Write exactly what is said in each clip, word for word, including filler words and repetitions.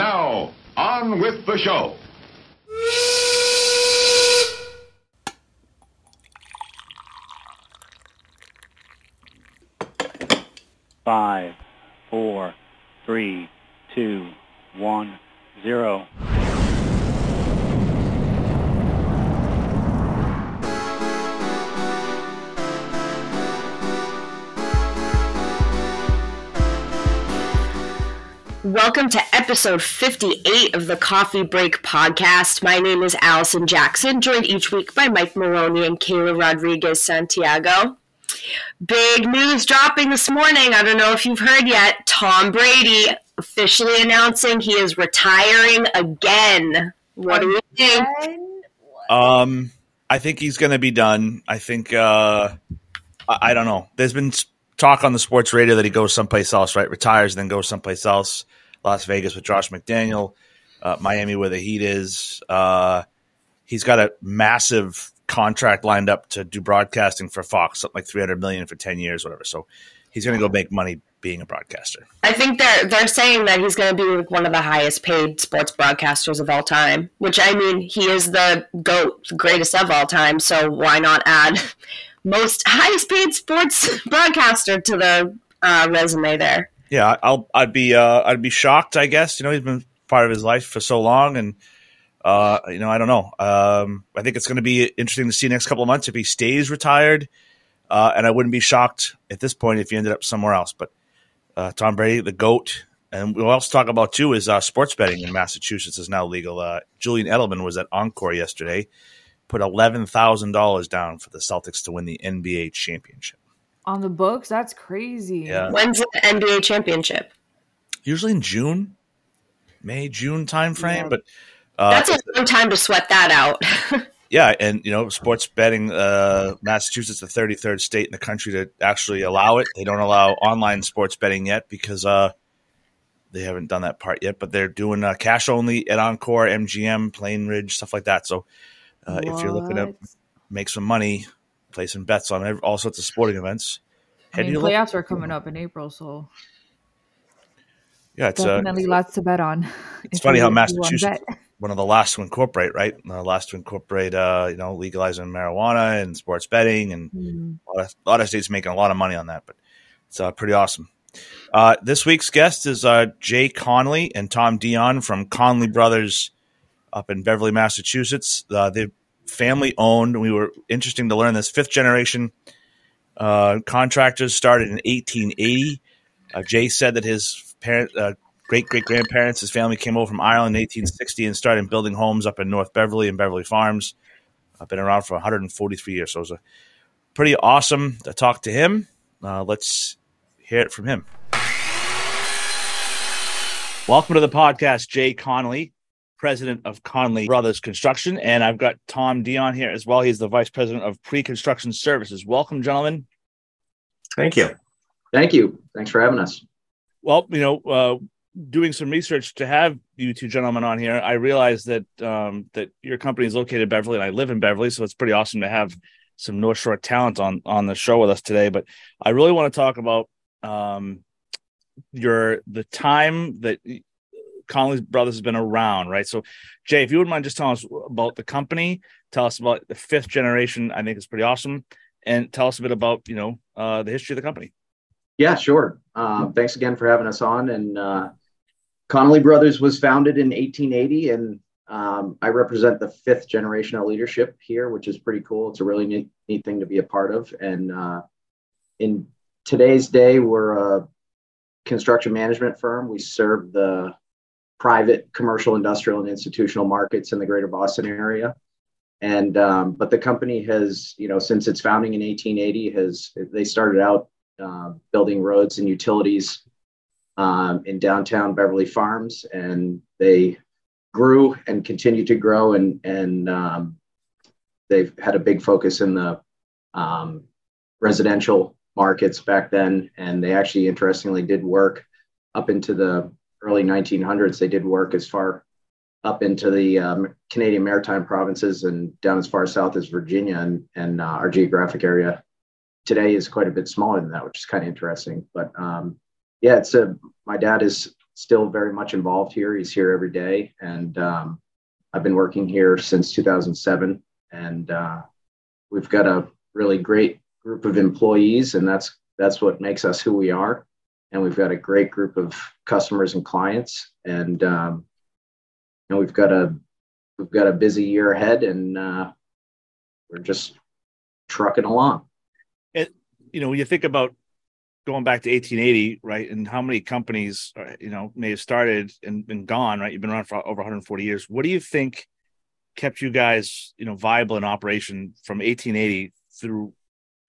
now, on with the show. Five, four, three, two, one, zero. Welcome to episode fifty-eight of the Coffee Break Podcast. My name is Allison Jackson, joined each week by Mike Maloney and Kayla Rodriguez-Santiago. Big news dropping this morning. I don't know if you've heard yet. Tom Brady officially announcing he is retiring again. What do you think? Um, I think he's going to be done. I think, uh, I, I don't know. There's been talk on the sports radio that he goes someplace else, right? Retires, then goes someplace else. Las Vegas with Josh McDaniels, uh, Miami where the Heat is. Uh, he's got a massive contract lined up to do broadcasting for Fox, something like three hundred million dollars for ten years, whatever. So he's going to go make money being a broadcaster. I think they're they're saying that he's going to be one of the highest paid sports broadcasters of all time, which, I mean, he is the GOAT, greatest of all time. So why not add most highest paid sports broadcaster to the uh, resume there? Yeah, I'll I'd be uh, I'd be shocked, I guess. You know, he's been part of his life for so long, and uh, you know, I don't know. Um, I think it's going to be interesting to see the next couple of months if he stays retired, uh, and I wouldn't be shocked at this point if he ended up somewhere else. But uh, Tom Brady, the GOAT, and we'll also talk about too is uh, sports betting in Massachusetts is now legal. Uh, Julian Edelman was at Encore yesterday, put eleven thousand dollars down for the Celtics to win the N B A championship. On the books? That's crazy. Yeah. When's the N B A championship? Usually in June, May, June time frame. Yeah. But uh, that's a long time to sweat that out. Yeah, and you know, sports betting, uh, Massachusetts, the thirty-third state in the country to actually allow it. They don't allow online sports betting yet because uh, they haven't done that part yet. But they're doing uh, cash only at Encore, M G M, Plainridge, stuff like that. So uh, if you're looking to make some money, play some bets on all sorts of sporting events. I mean, playoffs are coming up in April, so yeah, it's definitely uh, lots to bet on. It's funny how Massachusetts, one of the last to incorporate, right? The last to incorporate, uh, you know, legalizing marijuana and sports betting, and mm-hmm. a, lot of, a lot of states making a lot of money on that. But it's uh, pretty awesome. Uh, this week's guest is uh, Jay Connolly and Tom Dionne from Connolly Brothers up in Beverly, Massachusetts. Uh, they've family owned. We were interesting to learn this fifth generation uh, contractors started in eighteen eighty. Uh, Jay said that his parent, uh, great great grandparents, his family came over from Ireland in eighteen sixty and started building homes up in North Beverly and Beverly Farms. I've been around for one hundred forty-three years, so it was a pretty awesome to talk to him. Uh, let's hear it from him. Welcome to the podcast, Jay Connolly, president of Connolly Brothers Construction, and I've got Tom Dionne here as well. He's the vice president of pre-construction services. Welcome, gentlemen. Thank you. Thank you. Thanks for having us. Well, you know, uh, doing some research to have you two gentlemen on here, I realized that um, that your company is located in Beverly, and I live in Beverly, so it's pretty awesome to have some North Shore talent on on the show with us today. But I really want to talk about um, your the time that Connolly Brothers has been around, right? So, Jay, if you wouldn't mind just telling us about the company, tell us about the fifth generation. I think it's pretty awesome, and tell us a bit about you know uh, the history of the company. Yeah, sure. Um, thanks again for having us on. And uh, Connolly Brothers was founded in eighteen eighty, and um, I represent the fifth generation of leadership here, which is pretty cool. It's a really neat, neat thing to be a part of. And uh, in today's day, we're a construction management firm. We serve the private, commercial, industrial, and institutional markets in the greater Boston area. And, um, but the company has, you know, since its founding in eighteen eighty, has, they started out uh, building roads and utilities um, in downtown Beverly Farms, and they grew and continue to grow. And, and um, they've had a big focus in the um, residential markets back then. And they actually, interestingly, did work up into the early nineteen hundreds. They did work as far up into the um, Canadian Maritime Provinces and down as far south as Virginia, and, and uh, our geographic area today is quite a bit smaller than that, which is kind of interesting. But um, yeah, it's a, my dad is still very much involved here. He's here every day. And um, I've been working here since two thousand seven. And uh, we've got a really great group of employees, and that's that's what makes us who we are. And we've got a great group of customers and clients, and um, you know, we've got a we've got a busy year ahead, and uh, we're just trucking along. And you know, when you think about going back to eighteen eighty, right, and how many companies you know may have started and been gone, right? You've been around for over one hundred forty years. What do you think kept you guys, you know, viable in operation from eighteen eighty through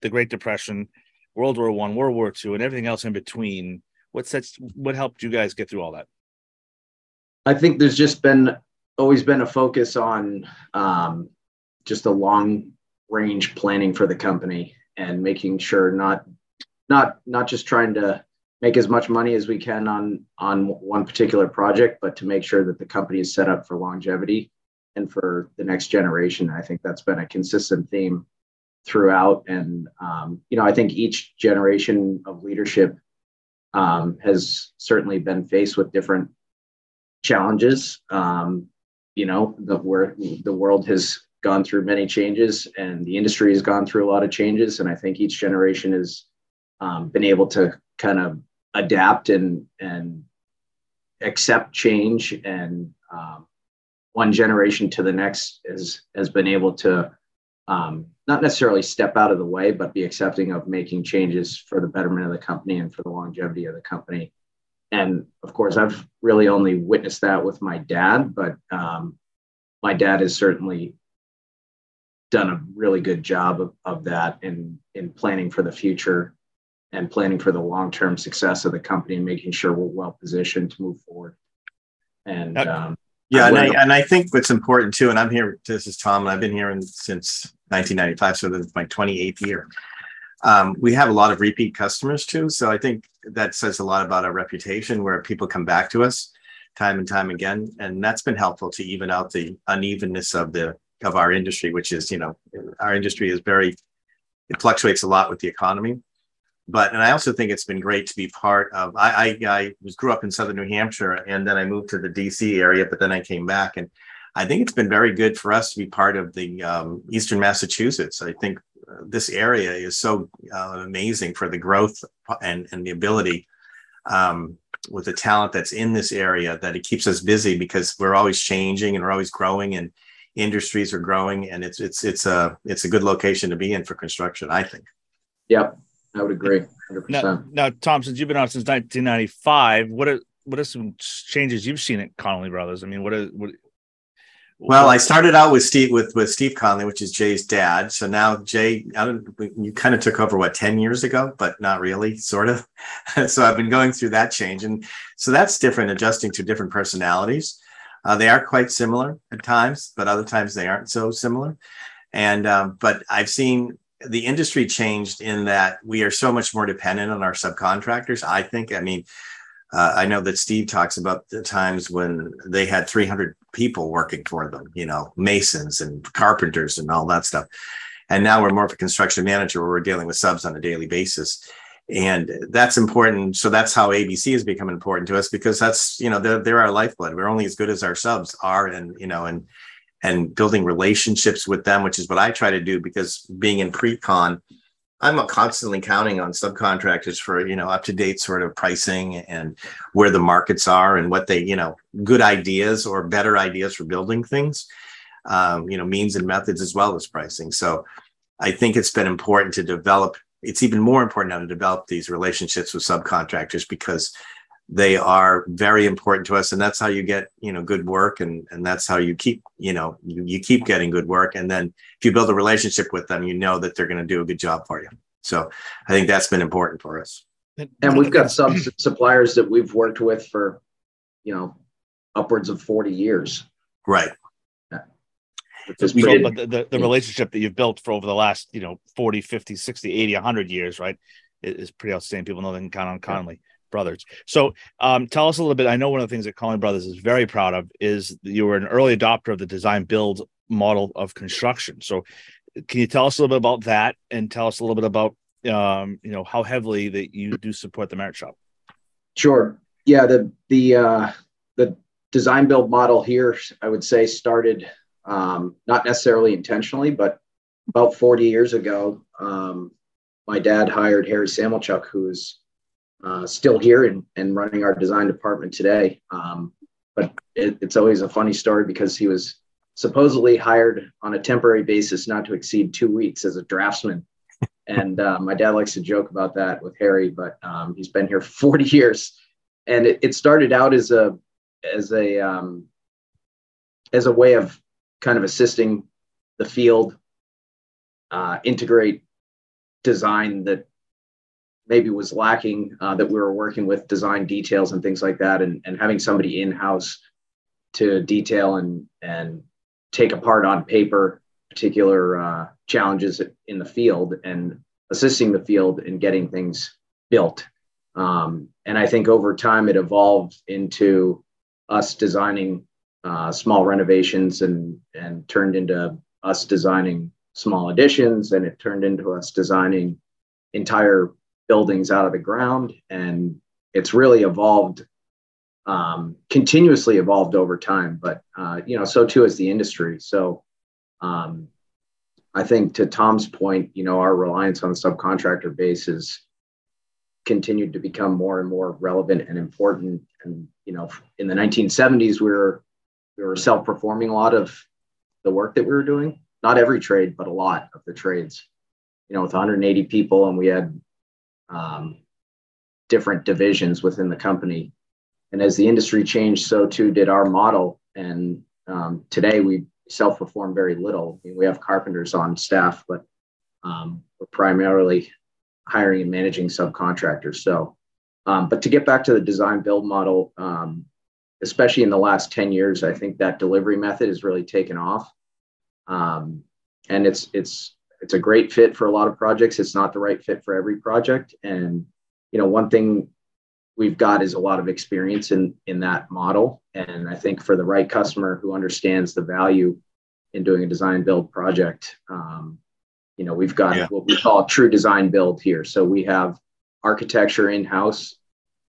the Great Depression, World War One, World War Two, and everything else in between? What sets, what helped you guys get through all that? I think there's just been always been a focus on um, just a long range planning for the company and making sure not not not just trying to make as much money as we can on on one particular project, but to make sure that the company is set up for longevity and for the next generation. I think that's been a consistent theme throughout. And, um, you know, I think each generation of leadership um, has certainly been faced with different challenges. Um, you know, the, where the world has gone through many changes, and the industry has gone through a lot of changes. And I think each generation has um, been able to kind of adapt and, and accept change. And um, one generation to the next has, has been able to um, not necessarily step out of the way, but be accepting of making changes for the betterment of the company and for the longevity of the company. And of course, I've really only witnessed that with my dad, but um, my dad has certainly done a really good job of, of that in, in planning for the future and planning for the long-term success of the company and making sure we're well-positioned to move forward. And um, yeah, and I, and I think what's important too, and I'm here, this is Tom, and I've been here in, since nineteen ninety-five, so this is my twenty-eighth year. Um, we have a lot of repeat customers too, so I think that says a lot about our reputation, where people come back to us time and time again, and that's been helpful to even out the unevenness of the of our industry, which is, you know, our industry is very, it fluctuates a lot with the economy. But, and I also think it's been great to be part of, I, I, I was, grew up in Southern New Hampshire, and then I moved to the D C area, but then I came back, and I think it's been very good for us to be part of the um, Eastern Massachusetts. I think uh, this area is so uh, amazing for the growth and, and the ability um, with the talent that's in this area, that it keeps us busy because we're always changing and we're always growing, and industries are growing, and it's, it's, it's a, it's a good location to be in for construction, I think. Yep. I would agree. one hundred percent. Now, now, Tom, since you've been on since nineteen ninety-five, what are what are some changes you've seen at Connolly Brothers? I mean, what are what? Well, what? I started out with Steve with with Steve Connolly, which is Jay's dad. So now Jay, I don't, you kind of took over what ten years ago, but not really, sort of. So I've been going through that change, and so that's different, adjusting to different personalities. Uh, they are quite similar at times, but other times they aren't so similar. And uh, but I've seen. The industry changed in that we are so much more dependent on our subcontractors. I think, I mean, uh, I know that Steve talks about the times when they had three hundred people working for them, you know, masons and carpenters and all that stuff. And now we're more of a construction manager where we're dealing with subs on a daily basis. And that's important. So that's how A B C has become important to us, because that's, you know, they're, they're our lifeblood. We're only as good as our subs are. And, you know, and, and building relationships with them, which is what I try to do, because being in pre-con, I'm constantly counting on subcontractors for, you know, up-to-date sort of pricing and where the markets are and what they, you know, good ideas or better ideas for building things, um, you know, means and methods as well as pricing. So I think it's been important to develop, it's even more important now to develop these relationships with subcontractors, because they are very important to us, and that's how you get, you know, good work, and and that's how you keep, you know, you, you keep getting good work. And then if you build a relationship with them, you know that they're going to do a good job for you. So I think that's been important for us. And we've got some suppliers that we've worked with for, you know, upwards of forty years. Right. Yeah. It's so, but the, the, the relationship that you've built for over the last, you know, forty, fifty, sixty, eighty, one hundred years, right, is pretty outstanding. People know they can count on Connolly. Yeah. Brothers. So um, tell us a little bit. I know one of the things that Connolly Brothers is very proud of is you were an early adopter of the design build model of construction. So can you tell us a little bit about that, and tell us a little bit about, um, you know, how heavily that you do support the merit shop? Sure. yeah, the the uh, the design build model here, I would say, started um, not necessarily intentionally, but about forty years ago. Um, my dad hired Harry Samilchuk, who's uh, still here and, and running our design department today. Um, but it, it's always a funny story because he was supposedly hired on a temporary basis not to exceed two weeks as a draftsman. And uh, my dad likes to joke about that with Harry, but um, he's been here forty years. And it, it started out as a as a um, as a way of kind of assisting the field uh, integrate design that maybe was lacking, uh, that we were working with design details and things like that, and, and having somebody in-house to detail and and take apart on paper particular uh, challenges in the field and assisting the field in getting things built. Um, and I think over time it evolved into us designing uh, small renovations and, and turned into us designing small additions, and it turned into us designing entire buildings out of the ground. And it's really evolved, um, continuously evolved over time, but, uh, you know, so too is the industry. So um, I think to Tom's point, you know, our reliance on the subcontractor base is continued to become more and more relevant and important. And, you know, in the nineteen seventies, we were, we were self-performing a lot of the work that we were doing. Not every trade, but a lot of the trades, you know, with one hundred eighty people, and we had um, different divisions within the company. And as the industry changed, so too did our model. And um, today we self-perform very little. I mean, we have carpenters on staff, but um, we're primarily hiring and managing subcontractors. So, um, but to get back to the design build model, um, especially in the last ten years, I think that delivery method has really taken off. Um, and it's, it's, it's a great fit for a lot of projects. It's not the right fit for every project. And, you know, one thing we've got is a lot of experience in, in that model. And I think for the right customer who understands the value in doing a design build project, um, you know, we've got yeah. what we call true design build here. So we have architecture in-house.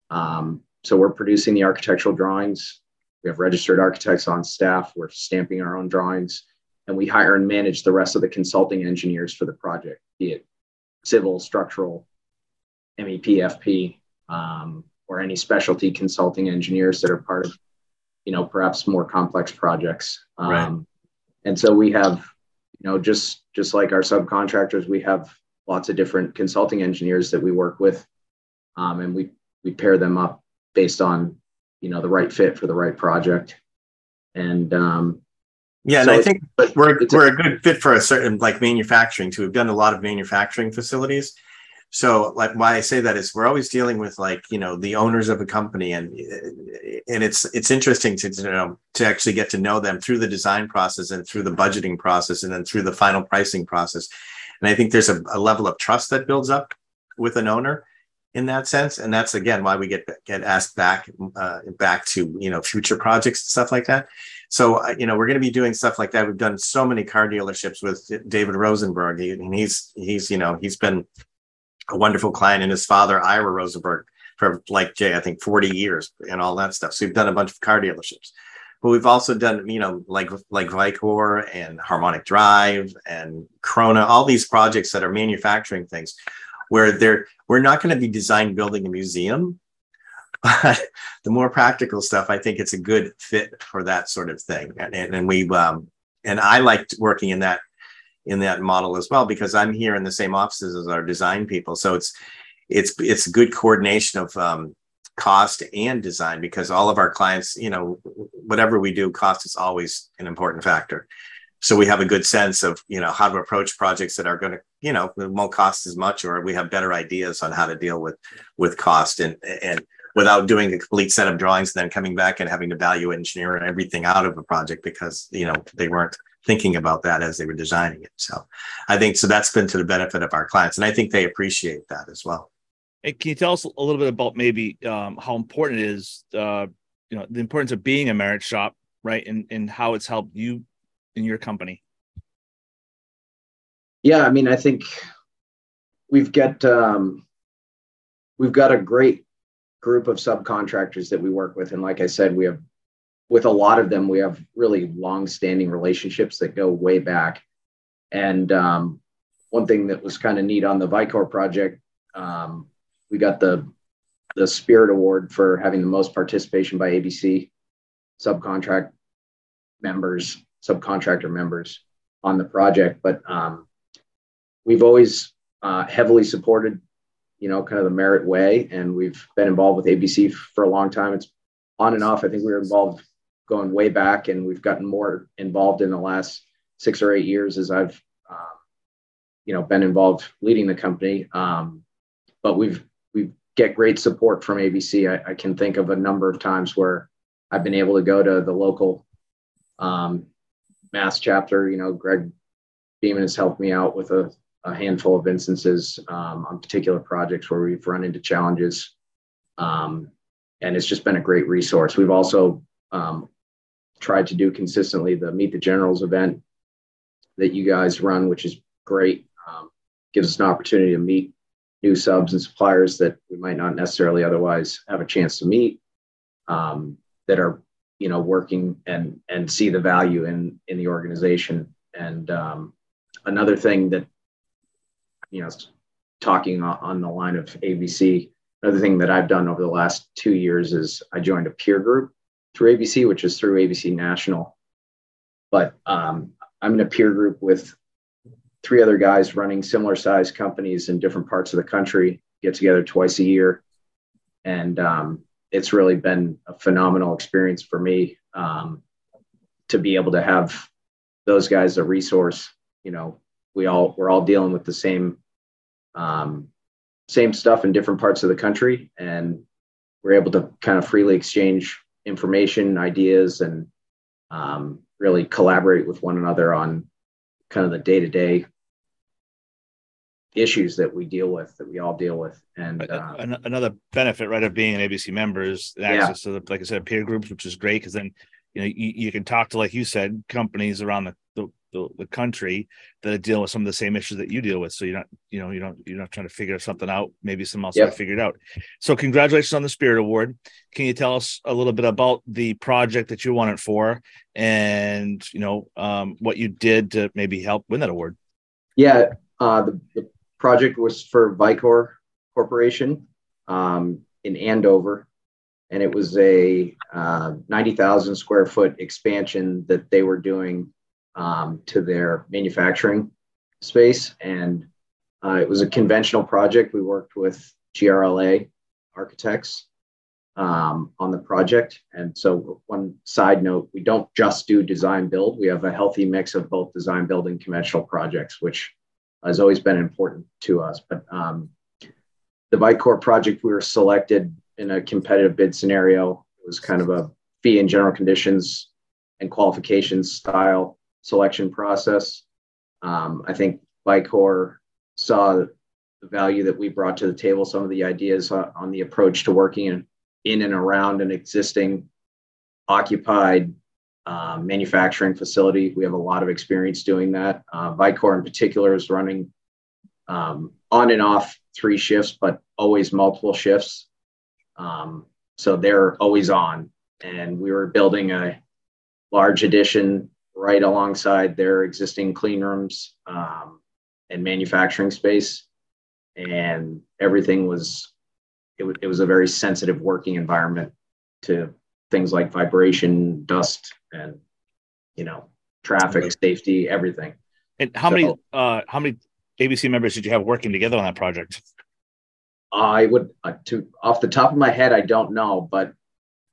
Um, so we're producing the architectural drawings. We have registered architects on staff. We're stamping our own drawings. And we hire and manage the rest of the consulting engineers for the project, be it civil, structural, M E P, F P, um, or any specialty consulting engineers that are part of, you know, perhaps more complex projects. Um, right. And so we have, you know, just just like our subcontractors, we have lots of different consulting engineers that we work with, um, and we we pair them up based on, you know, the right fit for the right project, and. Um, Yeah, and so I think but we're we're a good fit for a certain like manufacturing too. We've done a lot of manufacturing facilities, so like why I say that is we're always dealing with like you know the owners of a company, and and it's it's interesting to you know to actually get to know them through the design process and through the budgeting process and then through the final pricing process, and I think there's a, a level of trust that builds up with an owner in that sense, and that's again why we get get asked back uh, back to you know future projects and stuff like that. So, you know, we're going to be doing stuff like that. We've done so many car dealerships with David Rosenberg, he, and he's, he's, you know, he's been a wonderful client, and his father, Ira Rosenberg, for like Jay, I think forty years and all that stuff. So we've done a bunch of car dealerships, but we've also done, you know, like, like Vicor and Harmonic Drive and Krona, all these projects that are manufacturing things where they're, we're not going to be design building a museum. But the more practical stuff, I think it's a good fit for that sort of thing. And, and, and we um, and I liked working in that in that model as well, because I'm here in the same offices as our design people. So it's it's it's good coordination of um, cost and design, because all of our clients, you know, whatever we do, cost is always an important factor. So we have a good sense of, you know, how to approach projects that are going to, you know, won't cost as much, or we have better ideas on how to deal with with cost and and. Without doing the complete set of drawings and then coming back and having to value engineer everything out of a project because, you know, they weren't thinking about that as they were designing it. So I think, so that's been to the benefit of our clients. And I think they appreciate that as well. Hey, can you tell us a little bit about maybe um, how important it is, uh, you know, the importance of being a merit shop, right? And, and how it's helped you in your company? Yeah, I mean, I think we've got, um, we've got a great, group of subcontractors that we work with. And like I said, we have, with a lot of them, we have really long-standing relationships that go way back. And um, one thing that was kind of neat on the Vicor project, um, we got the the Spirit Award for having the most participation by A B C subcontract members, subcontractor members on the project. But um, we've always uh, heavily supported, you know, kind of the merit way. And we've been involved with A B C for a long time. It's on and off. I think we were involved going way back, and we've gotten more involved in the last six or eight years as I've, um, you know, been involved leading the company. Um, but we've, we've get great support from A B C. I, I can think of a number of times where I've been able to go to the local um, Mass chapter. You know, Greg Beeman has helped me out with a, a handful of instances um, on particular projects where we've run into challenges. Um, and it's just been a great resource. We've also um, tried to do consistently the Meet the Generals event that you guys run, which is great. Um, gives us an opportunity to meet new subs and suppliers that we might not necessarily otherwise have a chance to meet, um, that are, you know, working and and see the value in in the organization. And um, another thing that, you know, talking on the line of A B C, another thing that I've done over the last two years is I joined a peer group through A B C, which is through A B C National. But um, I'm in a peer group with three other guys running similar sized companies in different parts of the country, get together twice a year. And um, it's really been a phenomenal experience for me um, to be able to have those guys a resource. You know, we all, we're all dealing with the same, um, same stuff in different parts of the country. And we're able to kind of freely exchange information, ideas, and um, really collaborate with one another on kind of the day-to-day issues that we deal with, that we all deal with. And uh, another benefit, right, of being an A B C member is the access yeah. to, the, like I said, peer groups, which is great, because then, you know, you, you can talk to, like you said, companies around the, the, the, the country that are dealing with some of the same issues that you deal with. So you're not, you know, you don't, you're not trying to figure something out. Maybe someone else yep. can figure it out. So congratulations on the Spirit Award. Can you tell us a little bit about the project that you won it for, and, you know, um, what you did to maybe help win that award? Yeah. Uh, the, the project was for Vicor Corporation um, in Andover. And it was a uh, ninety thousand square foot expansion that they were doing um, to their manufacturing space. And uh, it was a conventional project. We worked with G R L A architects um, on the project. And so, one side note, we don't just do design build. We have a healthy mix of both design build and conventional projects, which has always been important to us. But um, the Vicor project, we were selected in a competitive bid scenario. It was kind of a fee and general conditions and qualifications style selection process. Um, I think Vicor saw the value that we brought to the table, some of the ideas on, on the approach to working in, in and around an existing occupied uh, manufacturing facility. We have a lot of experience doing that. Uh, Vicor in particular is running um, on and off three shifts, but always multiple shifts. Um, so they're always on, and we were building a large addition right alongside their existing clean rooms, um, and manufacturing space, and everything was, it, w- it was a very sensitive working environment to things like vibration, dust, and, you know, traffic, okay. safety, everything. And how so, many, uh, how many A B C members did you have working together on that project? I would, uh, to off the top of my head, I don't know, but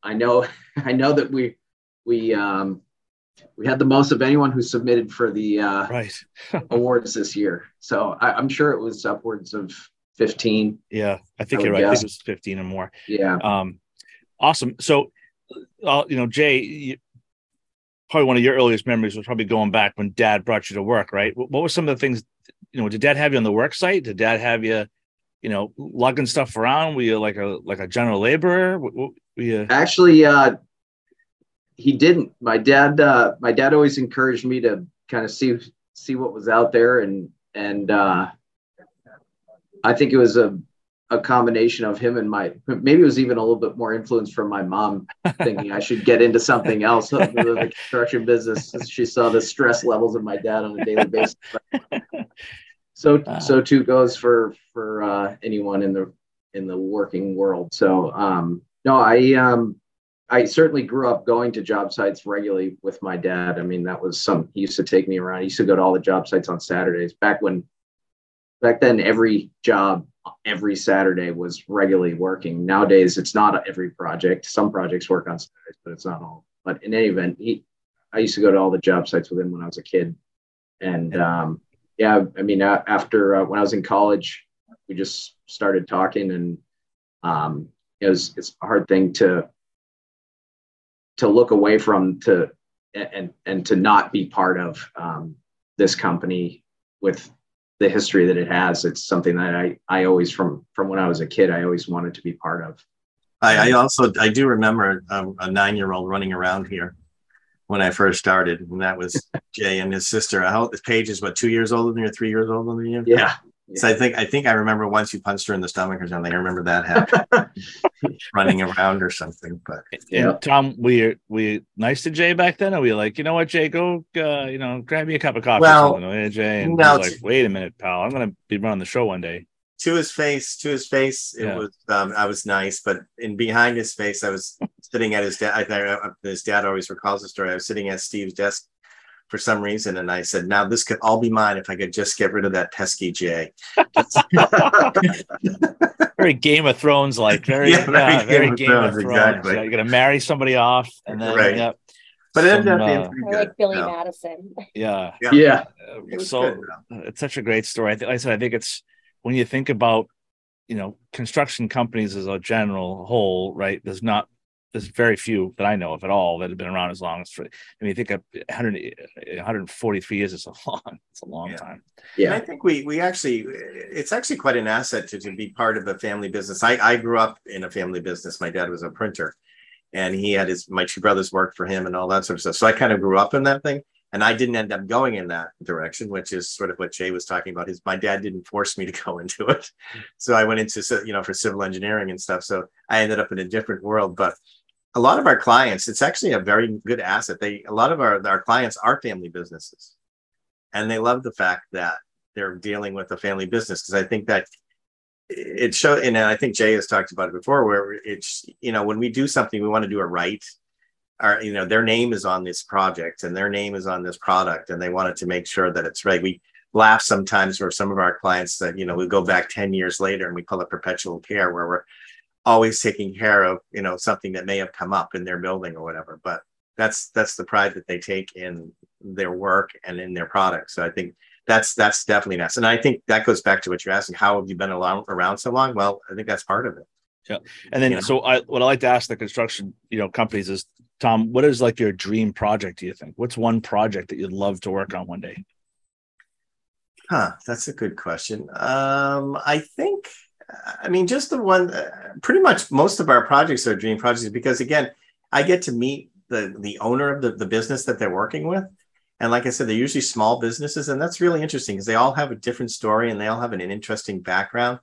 I know, I know that we, we, um, we had the most of anyone who submitted for the uh, right. awards this year. So I, I'm sure it was upwards of fifteen. Yeah, I think I you're right. Guess. I think it was fifteen or more. Yeah. Um, awesome. So, uh, you know, Jay, you, probably one of your earliest memories was probably going back when Dad brought you to work, right? What, what were some of the things? You know, did Dad have you on the work site? Did Dad have you? You know, lugging stuff around? Were you like a like a general laborer? Were you... Actually, uh, he didn't. My dad, uh, my dad always encouraged me to kind of see see what was out there, and and uh, I think it was a a combination of him and my, maybe it was even a little bit more influence from my mom thinking I should get into something else other than the construction business. She saw the stress levels of my dad on a daily basis. So, wow. so too goes for, for uh, anyone in the, in the working world. So um, no, I, um, I certainly grew up going to job sites regularly with my dad. I mean, that was some, he used to take me around. He used to go to all the job sites on Saturdays back when, back then every job, every Saturday was regularly working. Nowadays, it's not every project. Some projects work on Saturdays, but it's not all. But in any event, he, I used to go to all the job sites with him when I was a kid. And um, yeah, I mean, after uh, when I was in college, we just started talking, and um, it was it's a hard thing to to look away from to and and to not be part of um, this company with the history that it has. It's something that I, I always, from, from when I was a kid, I always wanted to be part of. I, I also, I do remember a, a nine-year-old running around here when I first started, and that was Jay and his sister. How, Paige is what, two years older than you, three years older than you? Yeah. So I think, I think I remember once you punched her in the stomach or something. I remember that happening, running around or something, but yeah. And Tom, were you, were you nice to Jay back then? Or were you like, you know what, Jay, go, uh, you know, grab me a cup of coffee. Well, or something, Jay? And no, he was like, wait a minute, pal, I'm going to be running the show one day. To his face, to his face. It yeah. was, um, I was nice, but in behind his face, I was sitting at his dad. I, I, his dad always recalls the story. I was sitting at Steve's desk for some reason, and I said, now this could all be mine if I could just get rid of that pesky Jay. Very Game of Thrones like. Very, yeah, very, yeah, Game, very of Game of Thrones. Thrones. Exactly. So you're going to marry somebody off. And then, right. Yeah, but it ended up being pretty good. Like Billy no. Madison. Yeah. Yeah. yeah. It so good, it's such a great story. I th- like I said, I think it's when you think about, you know, construction companies as a general whole, right? There's not There's very few that I know of at all that have been around as long as for, I mean, I think one hundred, one hundforty-three years is a long, it's a long yeah. time. Yeah. And I think we, we actually, it's actually quite an asset to, to be part of a family business. I, I grew up in a family business. My dad was a printer, and he had his, my two brothers worked for him and all that sort of stuff. So I kind of grew up in that thing, and I didn't end up going in that direction, which is sort of what Jay was talking about. Is my dad didn't force me to go into it. So I went into, you know, for civil engineering and stuff. So I ended up in a different world, but a lot of our clients, it's actually a very good asset. They, a lot of our, our clients are family businesses, and they love the fact that they're dealing with a family business. Cause I think that it shows, and I think Jay has talked about it before, where it's, you know, when we do something, we want to do it right. Our, you know, their name is on this project, and their name is on this product, and they wanted to make sure that it's right. We laugh sometimes where some of our clients that, you know, we go back ten years later and we call it perpetual care, where we're always taking care of, you know, something that may have come up in their building or whatever, but that's, that's the pride that they take in their work and in their products. So I think that's, that's definitely nice. And I think that goes back to what you're asking. How have you been along, around so long? Well, I think that's part of it. Yeah. And then, you know? so I, what I like to ask the construction, you know, companies is, Tom, what is like your dream project? Do you think what's one project that you'd love to work on one day? Huh? That's a good question. Um, I think, I mean, just the one, uh, pretty much most of our projects are dream projects, because again, I get to meet the, the owner of the, the business that they're working with. And like I said, they're usually small businesses, and that's really interesting because they all have a different story, and they all have an, an interesting background,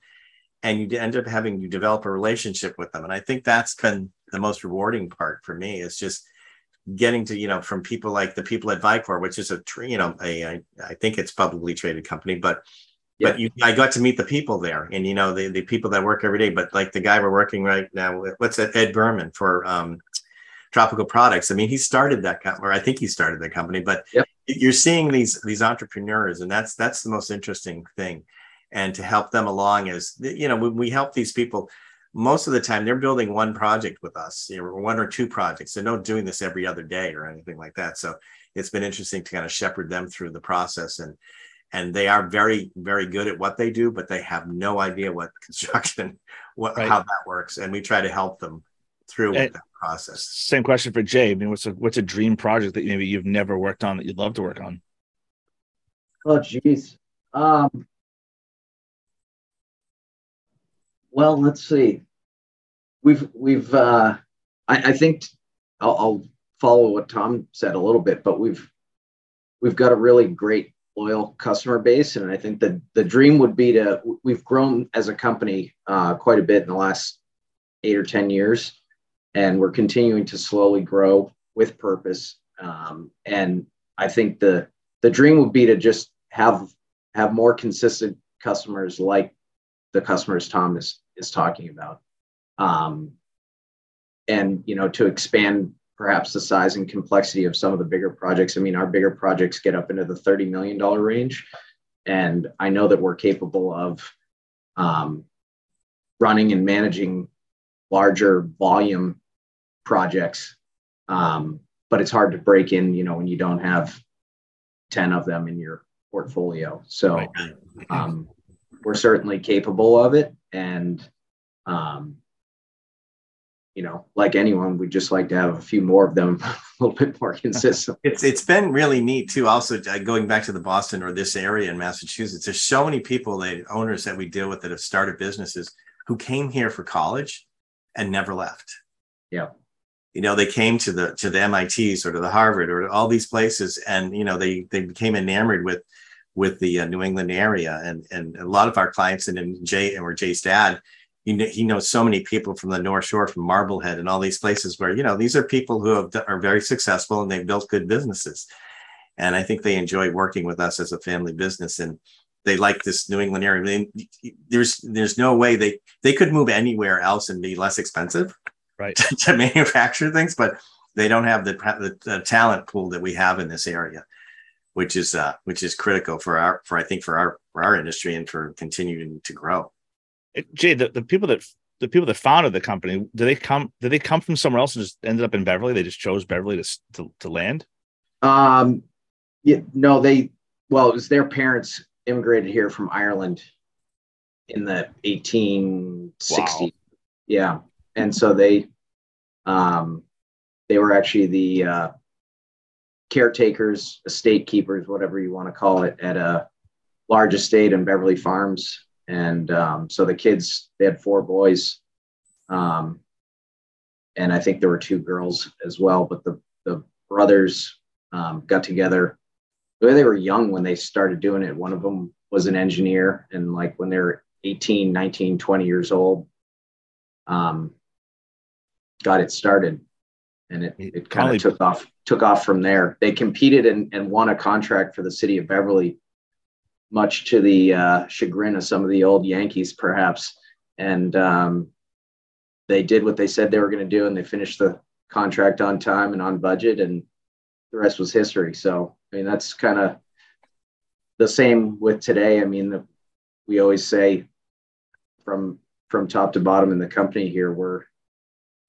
and you end up having you develop a relationship with them. And I think that's been the most rewarding part for me, is just getting to, you know, from people like the people at Vicor, which is a, you know, a, I, I think it's publicly traded company, but Yeah. But you, I got to meet the people there, and, you know, the, the people that work every day, but like the guy we're working right now, what's that, Ed Berman for um, Tropical Products. I mean, he started that company, or I think he started the company, but yep. You're seeing these, these entrepreneurs, and that's, that's the most interesting thing. And to help them along is, you know, when we help these people, most of the time they're building one project with us, you know, one or two projects. They're not doing this every other day or anything like that. So it's been interesting to kind of shepherd them through the process, and, And they are very, very good at what they do, but they have no idea what construction, what, right. how that works. And we try to help them through with that process. Same question for Jay. I mean, what's a, what's a dream project that maybe you've never worked on that you'd love to work on? Oh, geez. Um, well, let's see. We've, we've, uh, I, I think I'll, I'll follow what Tom said a little bit, but we've, we've got a really great loyal customer base. And I think that the dream would be to, we've grown as a company uh, quite a bit in the last eight or ten years, and we're continuing to slowly grow with purpose. Um, and I think the, the dream would be to just have, have more consistent customers like the customers Tom is, is talking about. Um, and, you know, to expand perhaps the size and complexity of some of the bigger projects. I mean, our bigger projects get up into the thirty million dollars range. And I know that we're capable of um, running and managing larger volume projects. Um, but it's hard to break in, you know, when you don't have ten of them in your portfolio. So um, we're certainly capable of it. And, um, you know, like anyone, we'd just like to have a few more of them, a little bit more consistent. It's it's been really neat too. Also, uh, going back to the Boston or this area in Massachusetts, there's so many people, the owners that we deal with that have started businesses who came here for college and never left. Yeah, you know, they came to the to the M I Ts or to the Harvard or to all these places, and you know, they they became enamored with with the uh, New England area, and and a lot of our clients, and, and Jay and or Jay's dad. He knows so many people from the North Shore, from Marblehead and all these places where, you know, these are people who have, are very successful and they've built good businesses. And I think they enjoy working with us as a family business. And they like this New England area. I mean, there's there's no way they, they could move anywhere else and be less expensive, right, to, to manufacture things, but they don't have the, the, the talent pool that we have in this area, which is uh, which is critical for our, for I think for our, for our industry and for continuing to grow. Jay, the, the people that the people that founded the company, do they come? Did they come from somewhere else and just ended up in Beverly? They just chose Beverly to to, to land. Um, yeah, no, they. Well, it was their parents immigrated here from Ireland in the eighteen sixties. Wow. Yeah, and so they, um, they were actually the uh, caretakers, estate keepers, whatever you want to call it, at a large estate in Beverly Farms. And um, so the kids, they had four boys, um, and I think there were two girls as well. But the the brothers um, got together. They were young when they started doing it. One of them was an engineer, and like when they were eighteen, nineteen, twenty years old, um, got it started, and it it kind of took off took off from there. They competed and, and won a contract for the city of Beverly, much to the uh, chagrin of some of the old Yankees, perhaps. And um, they did what they said they were going to do, and they finished the contract on time and on budget, and the rest was history. So, I mean, that's kind of the same with today. I mean, the, we always say from from top to bottom in the company here, we're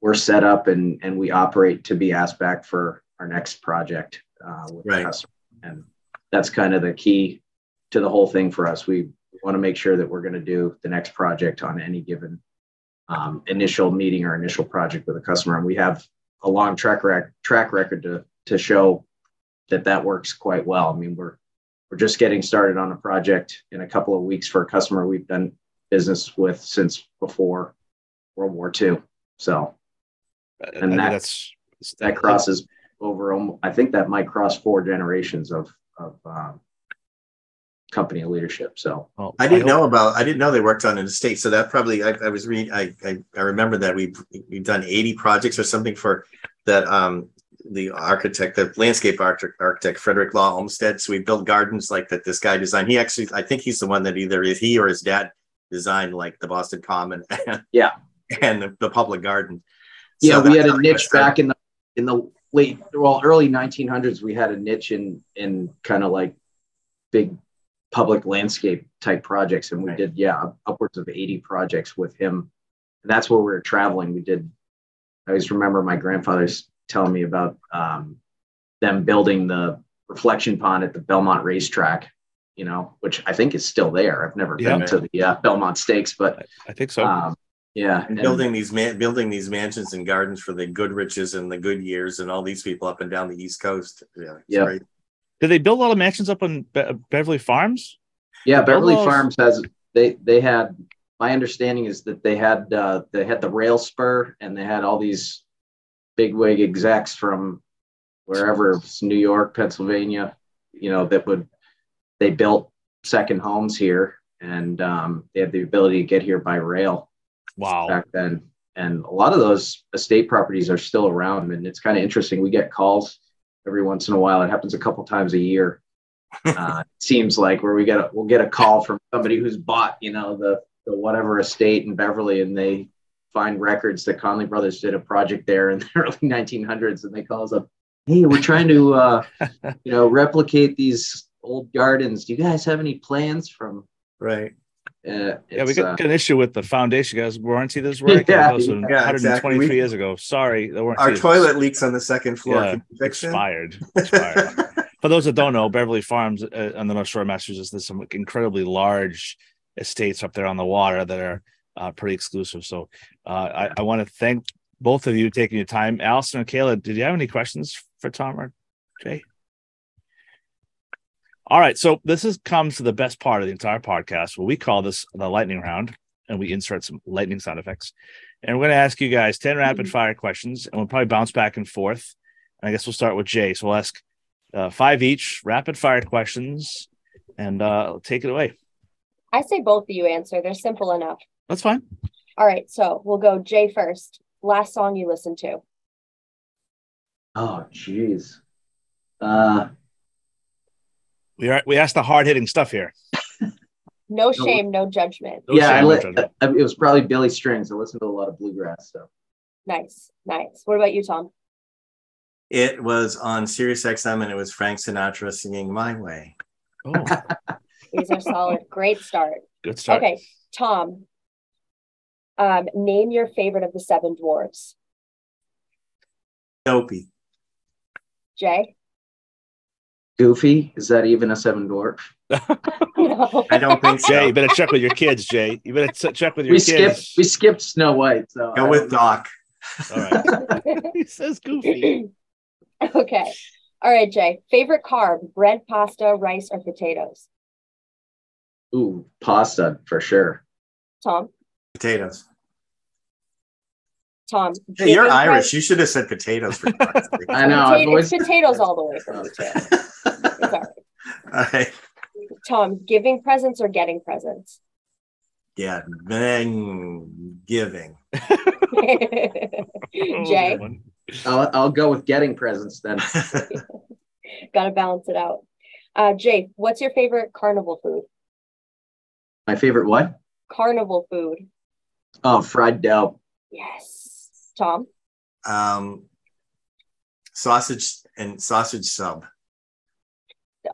we're set up and and we operate to be asked back for our next project uh, with right. the customer. And that's kind of the key to the whole thing for us. We want to make sure that we're going to do the next project on any given um, initial meeting or initial project with a customer, and we have a long track rec- track record to to show that that works quite well. I mean, we're we're just getting started on a project in a couple of weeks for a customer we've done business with since before World War Two. So, and that, that's that crosses over. I think that might cross four generations of of. Um, company leadership. So well, I didn't I know about, I didn't know they worked on an estate. So that probably, I, I was reading, I, I, I remember that we've, we've done eighty projects or something for that. Um, the architect, the landscape architect, Frederick Law Olmsted. So we built gardens like that. This guy designed, he actually, I think he's the one that either he or his dad designed like the Boston Common and, yeah. and the, the public garden. So yeah. We had a niche back in the, in the late, well, early nineteen hundreds, we had a niche in, in kind of like big, public landscape type projects. And we right. did, yeah, upwards of eighty projects with him. And that's where we were traveling. We did, I always remember my grandfather's telling me about um, them building the reflection pond at the Belmont racetrack, you know, which I think is still there. I've never yeah, been man. to the uh, Belmont Stakes, but I, I think so. Um, yeah. And and building and, these man- building these mansions and gardens for the Goodriches and the Goodyears and all these people up and down the East Coast. Yeah. Yeah. Did they build a lot of mansions up on Be- Beverly Farms? Yeah, Beverly those? Farms has they they had. My understanding is that they had uh, they had the rail spur, and they had all these bigwig execs from wherever, New York, Pennsylvania, you know, that would they built second homes here, and um, they had the ability to get here by rail. Wow. Back then. And a lot of those estate properties are still around, and it's kind of interesting. We get calls every once in a while. It happens a couple times a year. Uh, it seems like where we get a, we'll get a call from somebody who's bought, you know, the, the whatever estate in Beverly, and they find records that Connolly Brothers did a project there in the early nineteen hundreds, and they call us up, hey, we're trying to, uh, you know, replicate these old gardens. Do you guys have any plans from? Right. Uh, yeah, we got, uh, got an issue with the foundation guys. Warranty does work. Yeah, yeah, one hundred twenty-three exactly. we, years ago. Sorry, the warranty. Our toilet leaks on the second floor. Yeah, expired. expired. For those that don't know, Beverly Farms uh, on the North Shore of Massachusetts, there's some incredibly large estates up there on the water that are uh, pretty exclusive. So uh, I, I want to thank both of you taking your time. Allison and Kayla, did you have any questions for Tom or Jay? All right, so this is comes to the best part of the entire podcast, where we call this the lightning round, and we insert some lightning sound effects. And we're going to ask you guys ten rapid-fire questions, and we'll probably bounce back and forth. And I guess we'll start with Jay. So we'll ask uh, five each rapid-fire questions, and uh, take it away. I say both of you answer. They're simple enough. That's fine. All right, so we'll go Jay first. Last song you listened to. Oh, jeez. Uh... We are. We asked the hard-hitting stuff here. No shame, no judgment. No yeah, shame, I li- no judgment. I, it was probably Billy Strings. I listened to a lot of bluegrass stuff. Nice, nice. What about you, Tom? It was on Sirius X M, and it was Frank Sinatra singing "My Way." Oh, these are solid. Great start. Good start. Okay, Tom. Um, name your favorite of the Seven Dwarves. Dopey. Jay. Goofy? Is that even a seven dwarf? No. I don't think so. Jay, you better check with your kids, Jay. You better check with your we kids. Skipped, we skipped Snow White. So Go with know. Doc. All right. He says Goofy. Okay. All right, Jay. Favorite carb, bread, pasta, rice, or potatoes? Ooh, pasta for sure. Tom? Potatoes. Tom, hey, you're Irish. Rice. You should have said potatoes. For I know. Pota- always- it's potatoes all the way from the tail. Sorry. All right. Tom, giving presents or getting presents? Yeah, bang, giving. Jay? I'll, I'll go with getting presents then. Got to balance it out. Uh, Jay, what's your favorite carnival food? My favorite what? Carnival food. Oh, fried dough. Yes. Tom? Um, sausage and sausage sub.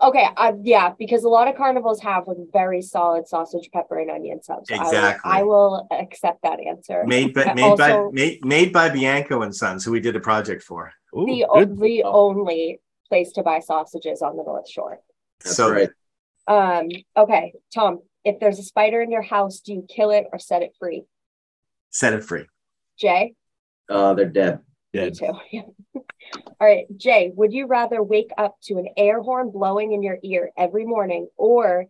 Okay, uh, yeah, because a lot of carnivals have like very solid sausage, pepper, and onion subs. So exactly. I will, I will accept that answer. Made by made also, by made, made by Bianco and Sons, who we did a project for. Ooh, the good. the only place to buy sausages on the North Shore. That's so right. Um. Okay, Tom. If there's a spider in your house, do you kill it or set it free? Set it free. Jay. Uh, they're dead. dead. Me too. Yeah. All right, Jay, would you rather wake up to an air horn blowing in your ear every morning, or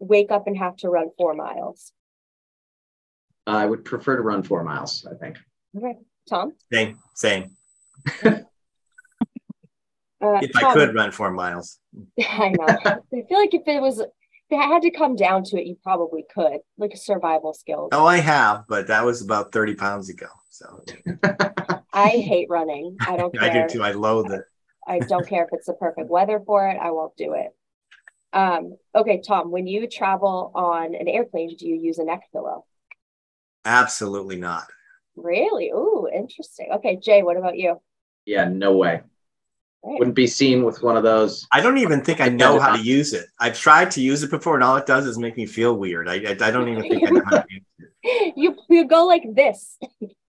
wake up and have to run four miles? I would prefer to run four miles, I think. Okay, Tom? Same, same. uh, if Tom, I could run four miles. I know. I feel like if it was... If I had to come down to it, you probably could, like a survival skill. Oh, I have, but that was about thirty pounds ago. So I hate running. I don't care. I do too. I loathe it. I don't care if it's the perfect weather for it. I won't do it. Um, okay, Tom, when you travel on an airplane, do you use a neck pillow? Absolutely not. Really? Ooh, interesting. Okay, Jay, what about you? Yeah, no way. Wouldn't be seen with one of those. I don't even think I know how to use it. I've tried to use it before, and all it does is make me feel weird. I I, I don't even think I know how to use it. You you go like this,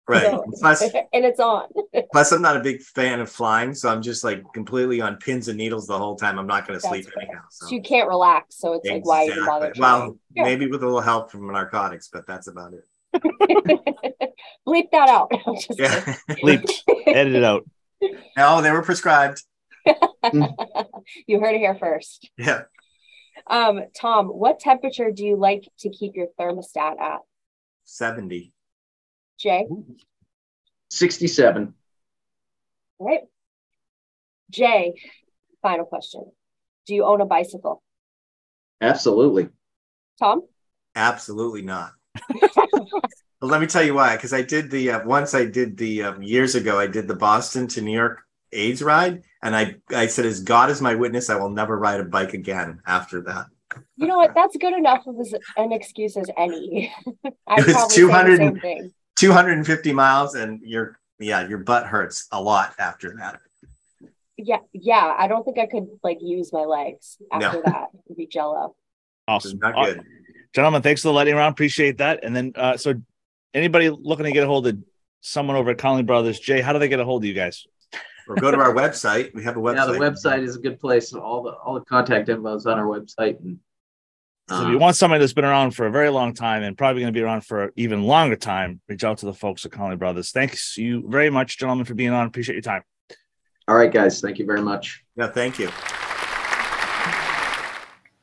right? So, plus, and it's on. Plus, I'm not a big fan of flying, so I'm just like completely on pins and needles the whole time. I'm not going to sleep right. anyhow. So. so you can't relax. So it's exactly. like why you bother? Well, yeah. Maybe with a little help from narcotics, but that's about it. Bleep that out. Just yeah. Bleep. Edit it out. No, they were prescribed. You heard it here first. Yeah. Um, Tom, what temperature do you like to keep your thermostat at? seventy. Jay? sixty-seven. All right. Jay, final question. Do you own a bicycle? Absolutely. Tom? Absolutely not. Well, let me tell you why. Because I did the uh, once I did the um, years ago, I did the Boston to New York AIDS ride. And I, I said, as God is my witness, I will never ride a bike again after that. You know what? That's good enough of an excuse as any. I it was two hundred, two hundred fifty miles. And your, yeah, your butt hurts a lot after that. Yeah. Yeah. I don't think I could like use my legs after no. that. It'd be jello. Awesome. Not awesome. Good. Gentlemen, thanks for the lightning round. Appreciate that. And then, uh, so anybody looking to get a hold of someone over at Connolly Brothers, Jay, how do they get a hold of you guys? Or go to our website. We have a website. Yeah, the website is a good place. All the all the contact info is on our website. And, um, so if you want somebody that's been around for a very long time and probably going to be around for an even longer time, reach out to the folks at Connolly Brothers. Thanks you very much, gentlemen, for being on. Appreciate your time. All right, guys. Thank you very much. Yeah, thank you.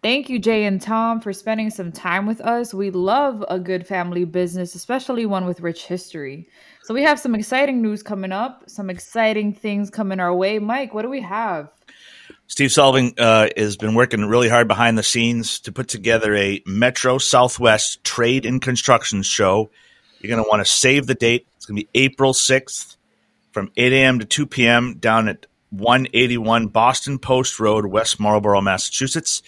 Thank you, Jay and Tom, for spending some time with us. We love a good family business, especially one with rich history. So we have some exciting news coming up, some exciting things coming our way. Mike, what do we have? Steve Sullivan uh, has been working really hard behind the scenes to put together a Metro Southwest Trade and Construction Show. You're going to want to save the date. It's going to be April sixth from eight a.m. to two p.m. down at one eighty-one Boston Post Road, West Marlborough, Massachusetts.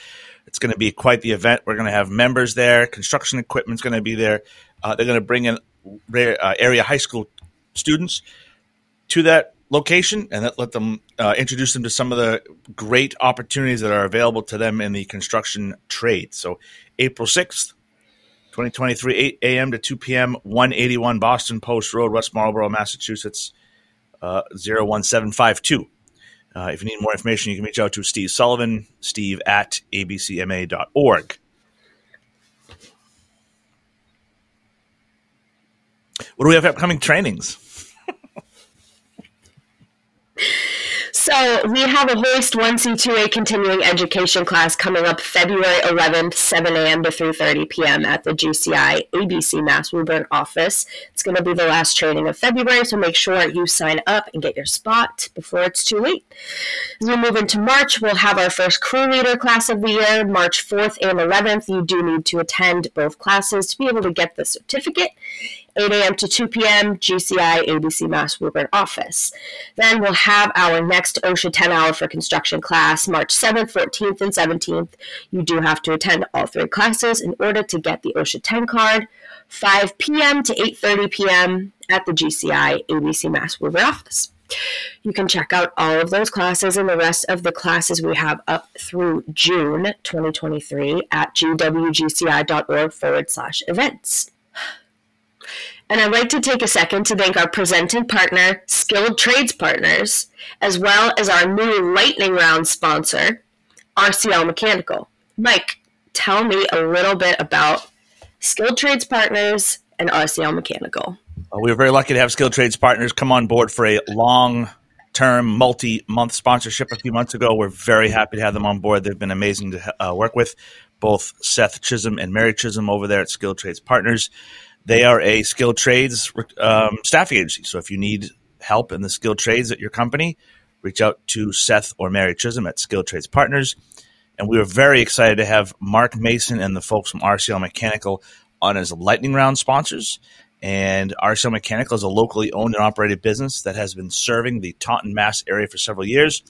It's going to be quite the event. We're going to have members there. Construction equipment's going to be there. Uh, they're going to bring in uh, area high school students to that location and let them uh, introduce them to some of the great opportunities that are available to them in the construction trade. So April sixth, twenty twenty-three, eight a.m. to two p.m., one eighty-one Boston Post Road, West Marlborough, Massachusetts, uh, zero one seven five two. Uh, if you need more information, you can reach out to Steve Sullivan, steve at a b c m a dot org. What do we have for upcoming trainings? So we have a hoist one C two A continuing education class coming up February eleventh, seven a.m. to three thirty p.m. at the G C I A B C Mass Woburn office. It's going to be the last training of February, so make sure you sign up and get your spot before it's too late. As we move into March, we'll have our first crew leader class of the year, March fourth and eleventh. You do need to attend both classes to be able to get the certificate. eight a.m. to two p.m., G C I A B C Mass Woburn office. Then we'll have our next OSHA ten hour for construction class, March seventh, fourteenth, and seventeenth. You do have to attend all three classes in order to get the OSHA ten card, five p.m. to eight thirty p.m. at the G C I A B C Mass Woburn office. You can check out all of those classes and the rest of the classes we have up through June twenty twenty-three at gwgci.org forward slash events. And I'd like to take a second to thank our presenting partner, Skilled Trades Partners, as well as our new lightning round sponsor, R C L Mechanical. Mike, tell me a little bit about Skilled Trades Partners and R C L Mechanical. Well, we were very lucky to have Skilled Trades Partners come on board for a long-term, multi-month sponsorship a few months ago. We're very happy to have them on board. They've been amazing to uh, work with, both Seth Chisholm and Mary Chisholm over there at Skilled Trades Partners. They are a skilled trades um, staffing agency. So if you need help in the skilled trades at your company, reach out to Seth or Mary Chisholm at Skilled Trades Partners. And we were very excited to have Mark Mason and the folks from R C L Mechanical on as lightning round sponsors. And R C L Mechanical is a locally owned and operated business that has been serving the Taunton, Mass area for several years.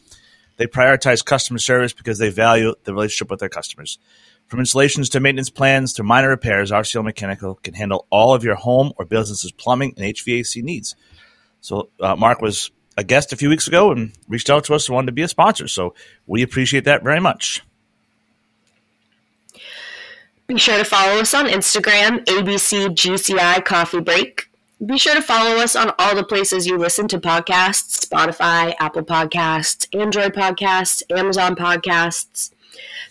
They prioritize customer service because they value the relationship with their customers. From installations to maintenance plans to minor repairs, R C L Mechanical can handle all of your home or business's plumbing and H V A C needs. So uh, Mark was a guest a few weeks ago and reached out to us and wanted to be a sponsor. So we appreciate that very much. Be sure to follow us on Instagram, A B C G C I Coffee Break. Be sure to follow us on all the places you listen to podcasts, Spotify, Apple Podcasts, Android Podcasts, Amazon Podcasts.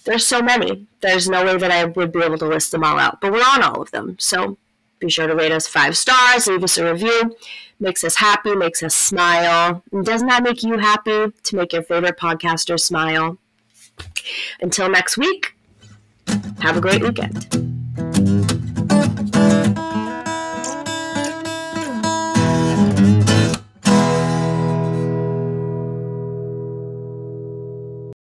There's so many. There's no way that I would be able to list them all out, but we're on all of them. So be sure to rate us five stars, leave us a review. Makes us happy, makes us smile. And doesn't that make you happy to make your favorite podcaster smile? Until next week, have a great weekend.